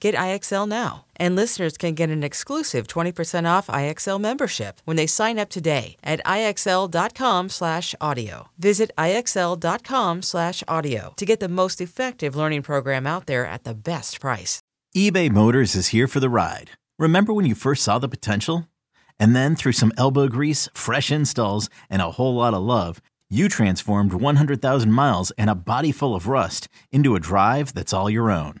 Get IXL now, and listeners can get an exclusive 20% off IXL membership when they sign up today at IXL.com/audio. Visit IXL.com/audio to get the most effective learning program out there at the best price. eBay Motors is here for the ride. Remember when you first saw the potential? And then through some elbow grease, fresh installs, and a whole lot of love, you transformed 100,000 miles and a body full of rust into a drive that's all your own.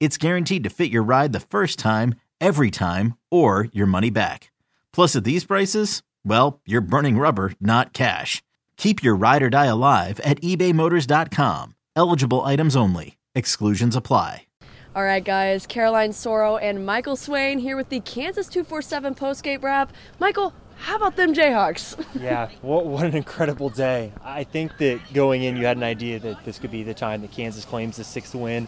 it's guaranteed to fit your ride the first time, every time, or your money back. Plus, at these prices, well, you're burning rubber, not cash. Keep your ride or die alive at ebaymotors.com. Eligible items only. Exclusions apply. All right, guys. Caroline Soro and Michael Swain here with the Kansas 247 postgame wrap. Michael, how about them Jayhawks? Yeah, what an incredible day. I think that going in, you had an idea that this could be the time that Kansas claims the 6th win.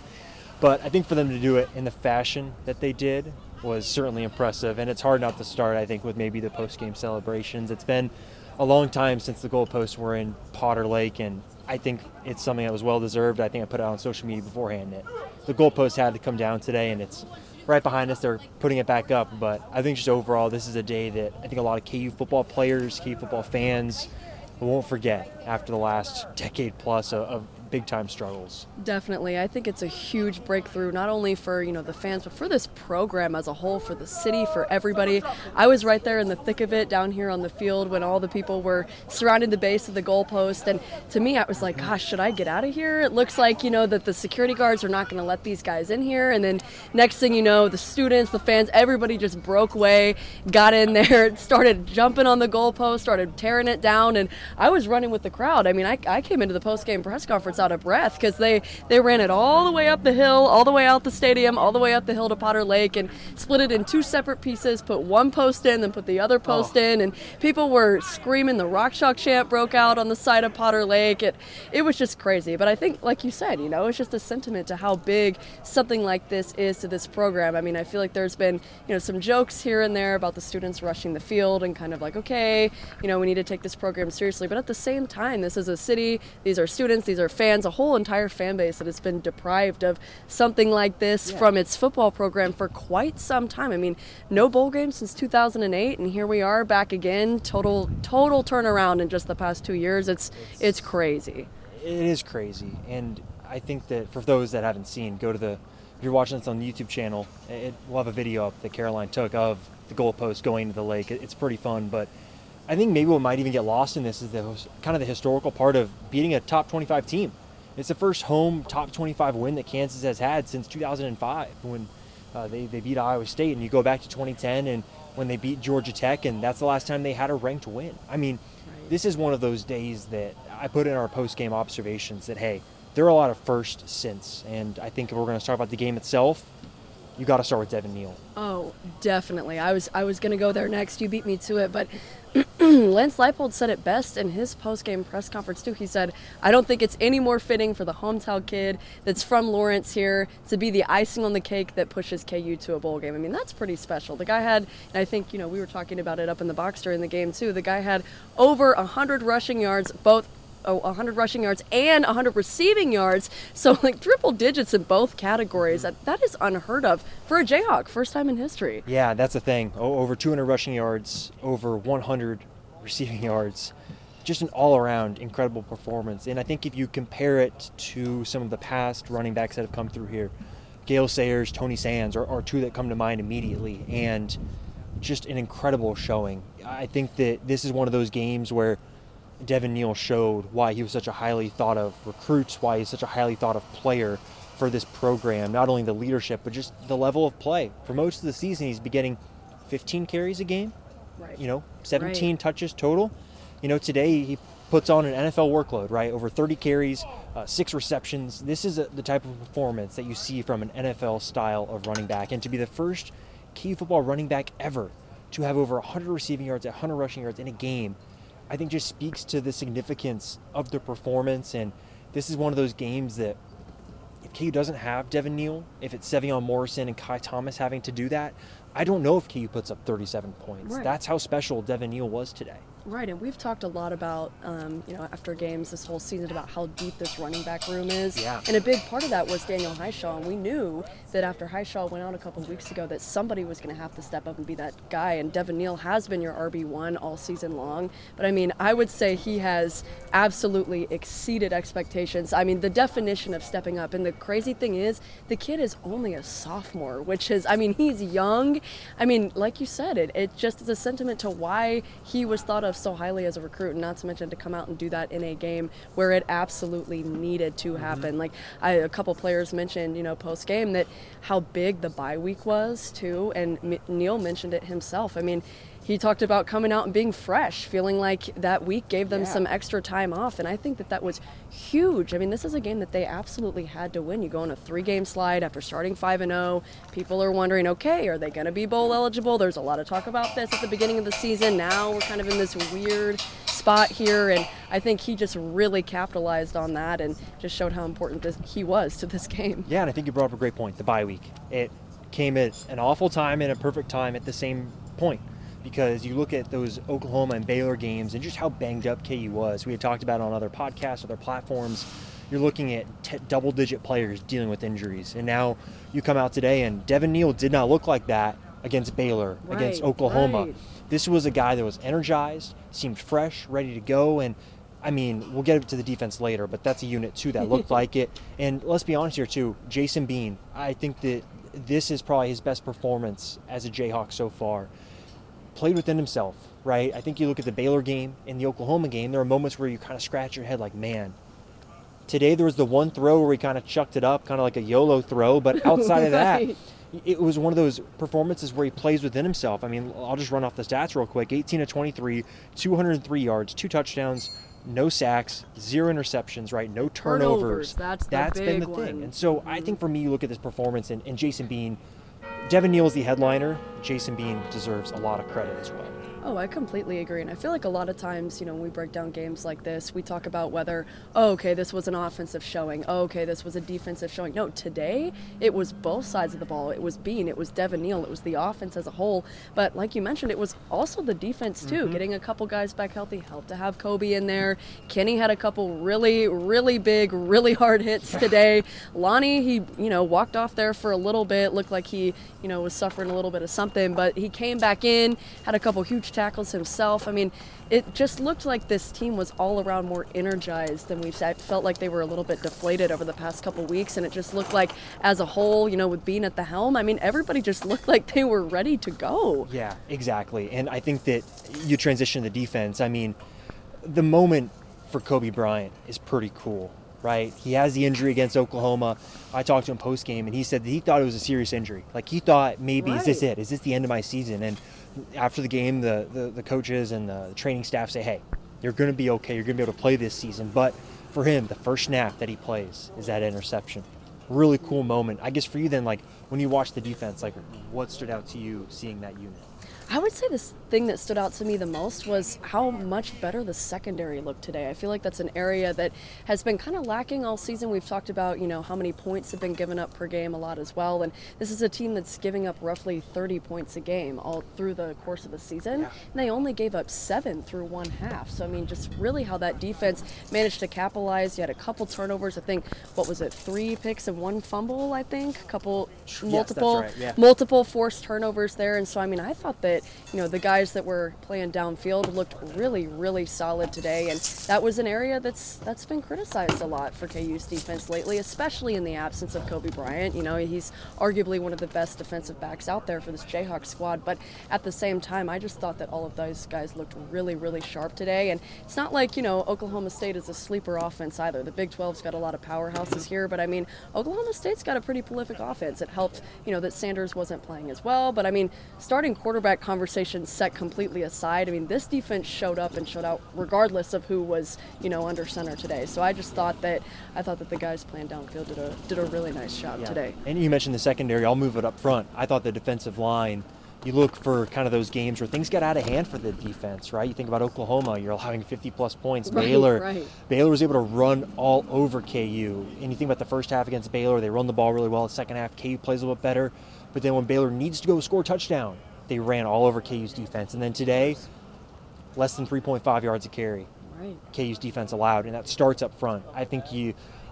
But I think for them to do it in the fashion that they did was certainly impressive. And it's hard not to start, I think, with maybe the post-game celebrations. It's been a long time since the goalposts were in Potter Lake, and I think it's something that was well-deserved. I think I put it out on social media beforehand that the goalposts had to come down today, and it's right behind us. They're putting it back up. But I think just overall, this is a day that I think a lot of KU football players, KU football fans won't forget after the last decade plus of big-time struggles. Definitely. I think it's a huge breakthrough, not only for, the fans, but for this program as a whole, for the city, for everybody. I was right there in the thick of it down here on the field when all the people were surrounding the base of the goalpost. And to me, I was like, gosh, should I get out of here? It looks like, that the security guards are not going to let these guys in here. And then next thing you know, the students, the fans, everybody just broke away, got in there, started jumping on the goalpost, started tearing it down. And I was running with the crowd. I mean, I came into the post-game press conference out of breath because they ran it all the way up the hill, all the way out the stadium, all the way up the hill to Potter Lake, and split it in two separate pieces, put one post in, then put the other post in, and people were screaming. The Rock Chalk chant broke out on the side of Potter Lake. It was just crazy. But I think, like you said, it's just a sentiment to how big something like this is to this program. I mean, I feel like there's been, some jokes here and there about the students rushing the field and kind of like, okay, we need to take this program seriously. But at the same time, this is a city, these are students, these are fans, a whole entire fan base that has been deprived of something like this from its football program for quite some time. I mean, no bowl game since 2008, and here we are back again. Total turnaround in just the past 2 years. It's crazy. It is crazy, and I think that for those that haven't seen, if you're watching this on the YouTube channel, we'll have a video up that Caroline took of the goalpost going to the lake. It's pretty fun, but I think maybe what might even get lost in this is the historical part of beating a top 25 team. It's the first home top 25 win that Kansas has had since 2005 when they beat Iowa State. And you go back to 2010 and when they beat Georgia Tech, and that's the last time they had a ranked win. I mean, this is one of those days that I put in our post-game observations that, hey, there are a lot of firsts since. And I think if we're going to talk about the game itself, you got to start with Devin Neal. Oh, definitely. I was going to go there next. You beat me to it, but Lance Leipold said it best in his post-game press conference too. He said, I don't think it's any more fitting for the hometown kid that's from Lawrence here to be the icing on the cake that pushes KU to a bowl game. I mean, that's pretty special. The guy had, and I think, we were talking about it up in the box during the game too, the guy had over 100 rushing yards, both 100 rushing yards and 100 receiving yards. So like triple digits in both categories. That is unheard of for a Jayhawk, first time in history. Yeah, that's the thing. Over 200 rushing yards, over 100 receiving yards. Just an all-around incredible performance. And I think if you compare it to some of the past running backs that have come through here, Gale Sayers, Tony Sands are two that come to mind immediately, and just an incredible showing. I think that this is one of those games where Devin Neal showed why he was such a highly thought of recruit, why he's such a highly thought of player for this program, not only the leadership, but just the level of play. For most of the season, he's been getting 15 carries a game, right? 17 touches total. Today he puts on an NFL workload, right? Over 30 carries, 6 receptions. This is the type of performance that you see from an NFL style of running back. And to be the first KU football running back ever to have over 100 receiving yards, 100 rushing yards in a game, I think just speaks to the significance of the performance. And this is one of those games that if KU doesn't have Devin Neal, if it's Seveon Morrison and Kai Thomas having to do that, I don't know if KU puts up 37 points. Right. That's how special Devin Neal was today. Right, and we've talked a lot about, after games this whole season about how deep this running back room is. Yeah. And a big part of that was Daniel Hyshaw. And we knew that after Hyshaw went out a couple of weeks ago that somebody was going to have to step up and be that guy. And Devin Neal has been your RB1 all season long. But, I would say he has absolutely exceeded expectations. The definition of stepping up. And the crazy thing is the kid is only a sophomore, which is, he's young. Like you said, it just is a sentiment to why he was thought of so highly as a recruit, and not to mention to come out and do that in a game where it absolutely needed to happen. Mm-hmm. A couple players mentioned, post game that how big the bye week was too, and Neal mentioned it himself. He talked about coming out and being fresh, feeling like that week gave them some extra time off, and I think that was huge. This is a game that they absolutely had to win. You go on a 3-game slide after starting 5-0. People are wondering, okay, are they going to be bowl eligible? There's a lot of talk about this at the beginning of the season. Now we're kind of in this weird spot here, and I think he just really capitalized on that and just showed how important he was to this game. Yeah, and I think you brought up a great point, the bye week. It came at an awful time and a perfect time at the same point. Because you look at those Oklahoma and Baylor games and just how banged up KU was. We had talked about it on other podcasts, other platforms. You're looking at double-digit players dealing with injuries. And now you come out today, and Devin Neal did not look like that against Baylor, against Oklahoma. Right. This was a guy that was energized, seemed fresh, ready to go. And, we'll get to the defense later, but that's a unit, too, that looked like it. And let's be honest here, too, Jason Bean, I think that this is probably his best performance as a Jayhawk so far. Played within himself, right? I think you look at the Baylor game and the Oklahoma game, there are moments where you kind of scratch your head like, man, today there was the one throw where he kind of chucked it up, kind of like a YOLO throw, but outside of that, it was one of those performances where he plays within himself. I'll just run off the stats real quick. 18 of 23, 203 yards, 2 touchdowns, no sacks, 0 interceptions, right? No turnovers. That's been the thing. And so I think for me, you look at this performance and Jason Bean, Devin Neal is the headliner. Jason Bean deserves a lot of credit as well. Oh, I completely agree. And I feel like a lot of times, when we break down games like this, we talk about whether, this was an offensive showing. This was a defensive showing. No, today it was both sides of the ball. It was Bean. It was Devin Neal. It was the offense as a whole. But like you mentioned, it was also the defense too. Mm-hmm. Getting a couple guys back healthy helped to have Kobe in there. Kenny had a couple really, really big, really hard hits today. Lonnie, he, walked off there for a little bit. Looked like he, was suffering a little bit of something. But he came back in, had a couple huge tackles himself. It just looked like this team was all around more energized than we've said. I felt like they were a little bit deflated over the past couple weeks, and it just looked like as a whole, with Bean at the helm, everybody just looked like they were ready to go. Yeah, exactly. And I think that you transition to the defense. The moment for Kobe Bryant is pretty cool, right? He has the injury against Oklahoma. I talked to him post-game, and he said that he thought it was a serious injury. Like, he thought maybe, is this it? Is this the end of my season? And after the game, the coaches and the training staff say, hey, you're going to be okay. You're going to be able to play this season. But for him, the first snap that he plays is that interception. Really cool moment. I guess for you then, when you watch the defense, what stood out to you seeing that unit? I would say the thing that stood out to me the most was how much better the secondary looked today. I feel like that's an area that has been kind of lacking all season. We've talked about, you know, how many points have been given up per game a lot as well. And this is a team that's giving up roughly 30 points a game all through the course of the season. And they only gave up 7 through one half. So, I mean, just really how that defense managed to capitalize. You had a couple turnovers. I think, what was it, 3 picks and 1 fumble, I think? Multiple forced turnovers there. And so, I mean, I thought that, you know, the guys that were playing downfield looked really, really solid today, and that was an area that's been criticized a lot for KU's defense lately, especially in the absence of Kobe Bryant. You know, he's arguably one of the best defensive backs out there for this Jayhawk squad, but at the same time, I just thought that all of those guys looked really, really sharp today, and it's not like, you know, Oklahoma State is a sleeper offense either. The Big 12's got a lot of powerhouses here, but I mean, Oklahoma State's got a pretty prolific offense. It helped, you know, that Sanders wasn't playing as well, but I mean, starting quarterback conversation set completely aside, I mean, this defense showed up and showed out regardless of who was, you know, under center today. So I thought that the guys playing downfield did a really nice job today. And you mentioned the secondary. I'll move it up front. I thought the defensive line, you look for kind of those games where things got out of hand for the defense, right? You think about Oklahoma, you're allowing 50-plus points. Right, Baylor was able to run all over KU. And you think about the first half against Baylor, they run the ball really well. The second half, KU plays a little bit better. But then when Baylor needs to go score a touchdown, they ran all over KU's defense. And then today, less than 3.5 yards a carry. Right. KU's defense allowed, and that starts up front. I think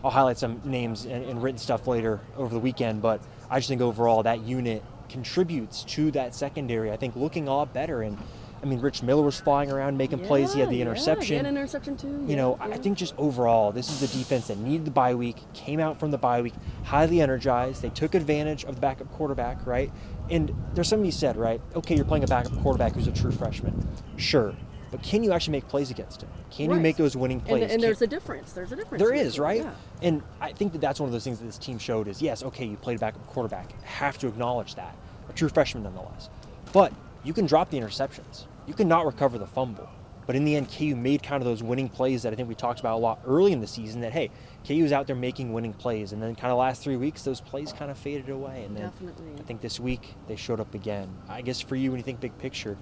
I'll highlight some names and written stuff later over the weekend, but I just think overall that unit contributes to that secondary. I think looking a lot better. And I mean, Rich Miller was flying around making plays. He had the interception. He had an interception too. You know, I think just overall, this is a defense that needed the bye week, came out from the bye week, highly energized. They took advantage of the backup quarterback, right? And there's something you said, right? Okay, you're playing a backup quarterback who's a true freshman. Sure. But can you actually make plays against him? Can you make those winning plays? And there's a difference. There is, right? Yeah. And I think that's one of those things that this team showed is, yes, okay, you played a backup quarterback. Have to acknowledge that. A true freshman nonetheless. But you can drop the interceptions. You cannot recover the fumble. But in the end, KU made kind of those winning plays that I think we talked about a lot early in the season that, hey, KU was out there making winning plays. And then kind of last 3 weeks, those plays kind of faded away. And then I think this week they showed up again. I guess for you, when you think big picture,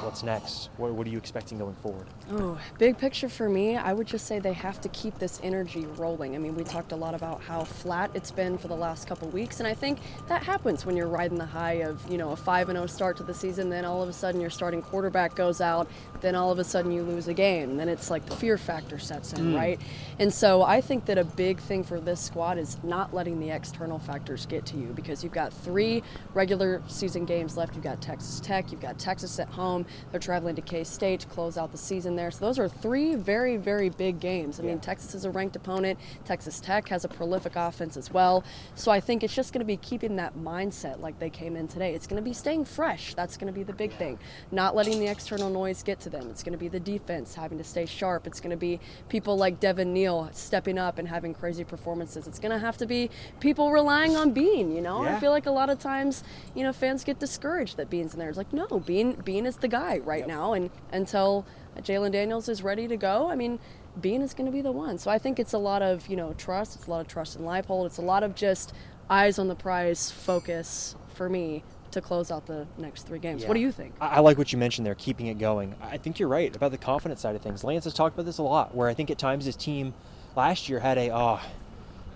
what's next? What are you expecting going forward? Oh, big picture for me, I would just say they have to keep this energy rolling. I mean, we talked a lot about how flat it's been for the last couple weeks, and I think that happens when you're riding the high of, you know, a 5-0 start to the season, then all of a sudden your starting quarterback goes out, then all of a sudden you lose a game. Then it's like the fear factor sets in, right? And so I think that a big thing for this squad is not letting the external factors get to you, because you've got 3 regular season games left. You've got Texas Tech, you've got Texas at home. They're traveling to K-State to close out the season there. So those are 3 very, very big games. I mean, Texas is a ranked opponent. Texas Tech has a prolific offense as well. So I think it's just going to be keeping that mindset like they came in today. It's going to be staying fresh. That's going to be the big thing. Not letting the external noise get to them. It's going to be the defense having to stay sharp. It's going to be people like Devin Neal stepping up and having crazy performances. It's going to have to be people relying on Bean, you know? Yeah. I feel like a lot of times, you know, fans get discouraged that Bean's in there. It's like, no, Bean is the guy right now, and until Jalen Daniels is ready to go, I mean, Bean is going to be the one. So I think it's a lot of, you know, trust. It's a lot of trust in Leipold. It's a lot of just eyes on the prize focus for me to close out the next 3 games. Yeah. What do you think? I like what you mentioned there, keeping it going. I think you're right about the confidence side of things. Lance has talked about this a lot, where I think at times his team last year had a, oh,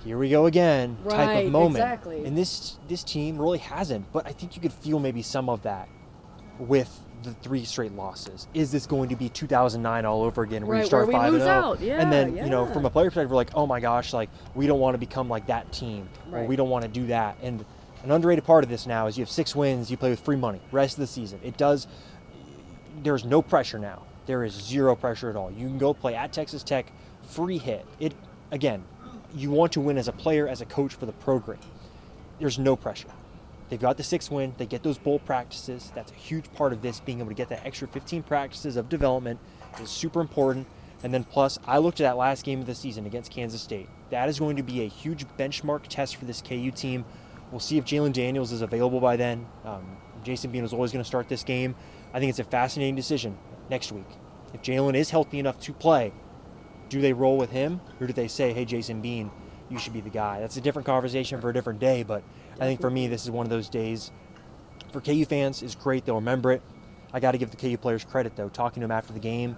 here we go again type of moment. Exactly. And this team really hasn't, but I think you could feel maybe some of that with the 3 straight losses. Is this going to be 2009 all over again, where you start 5-0, and then you know, from a player perspective, we're like, oh my gosh, like we don't want to become like that team, or we don't want to do that. And an underrated part of this now is you have 6 wins, you play with free money rest of the season. There's no pressure now. There is zero pressure at all. You can go play at Texas Tech, free hit. It again, you want to win as a player, as a coach for the program. There's no pressure. They've got the 6 win. They get those bowl practices. That's a huge part of this, being able to get that extra 15 practices of development is super important. And then plus, I looked at that last game of the season against Kansas State. That is going to be a huge benchmark test for this KU team. We'll see if Jalen Daniels is available by then. Jason Bean is always going to start this game. I think it's a fascinating decision next week. If Jalen is healthy enough to play, do they roll with him, or do they say, hey, Jason Bean, you should be the guy? That's a different conversation for a different day, but I think for me, this is one of those days for KU fans is great. They'll remember it. I got to give the KU players credit, though. Talking to them after the game,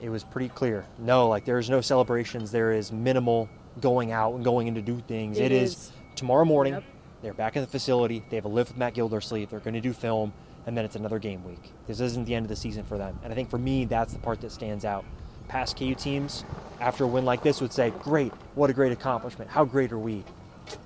it was pretty clear. No, like, there's no celebrations. There is minimal going out and going in to do things. It is tomorrow morning. Yep. They're back in the facility. They have a lift with Matt Gildersleeve. They're going to do film, and then it's another game week. This isn't the end of the season for them. And I think for me, that's the part that stands out. Past KU teams, after a win like this, would say, great, what a great accomplishment. How great are we?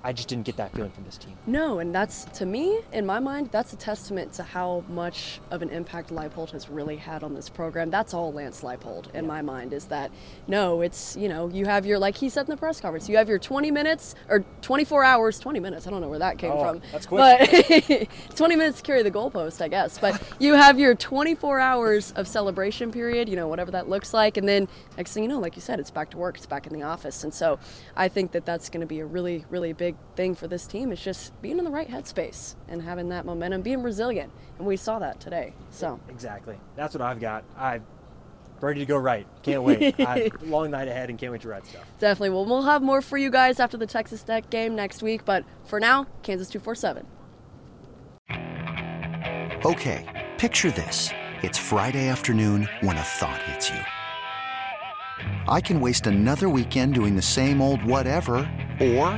I just didn't get that feeling from this team. No, and that's, to me, in my mind, that's a testament to how much of an impact Leipold has really had on this program. That's all Lance Leipold, in my mind, is that, no, it's, you know, you have your, like he said in the press conference, you have your 20 minutes, or 24 hours, 20 minutes, I don't know where that came from. That's quick. But 20 minutes to carry the goalpost, I guess. But you have your 24 hours of celebration period, you know, whatever that looks like, and then next thing you know, like you said, it's back to work, it's back in the office. And so I think that that's going to be a really, really big thing for this team, is just being in the right headspace and having that momentum, being resilient, and we saw that today. So exactly, that's what I've got. I'm ready to go. Right, can't wait. Long night ahead, and can't wait to write stuff. Definitely. Well, we'll have more for you guys after the Texas Tech game next week, but for now, Kansas 247. Okay, picture this. It's Friday afternoon when a thought hits you. I can waste another weekend doing the same old whatever, or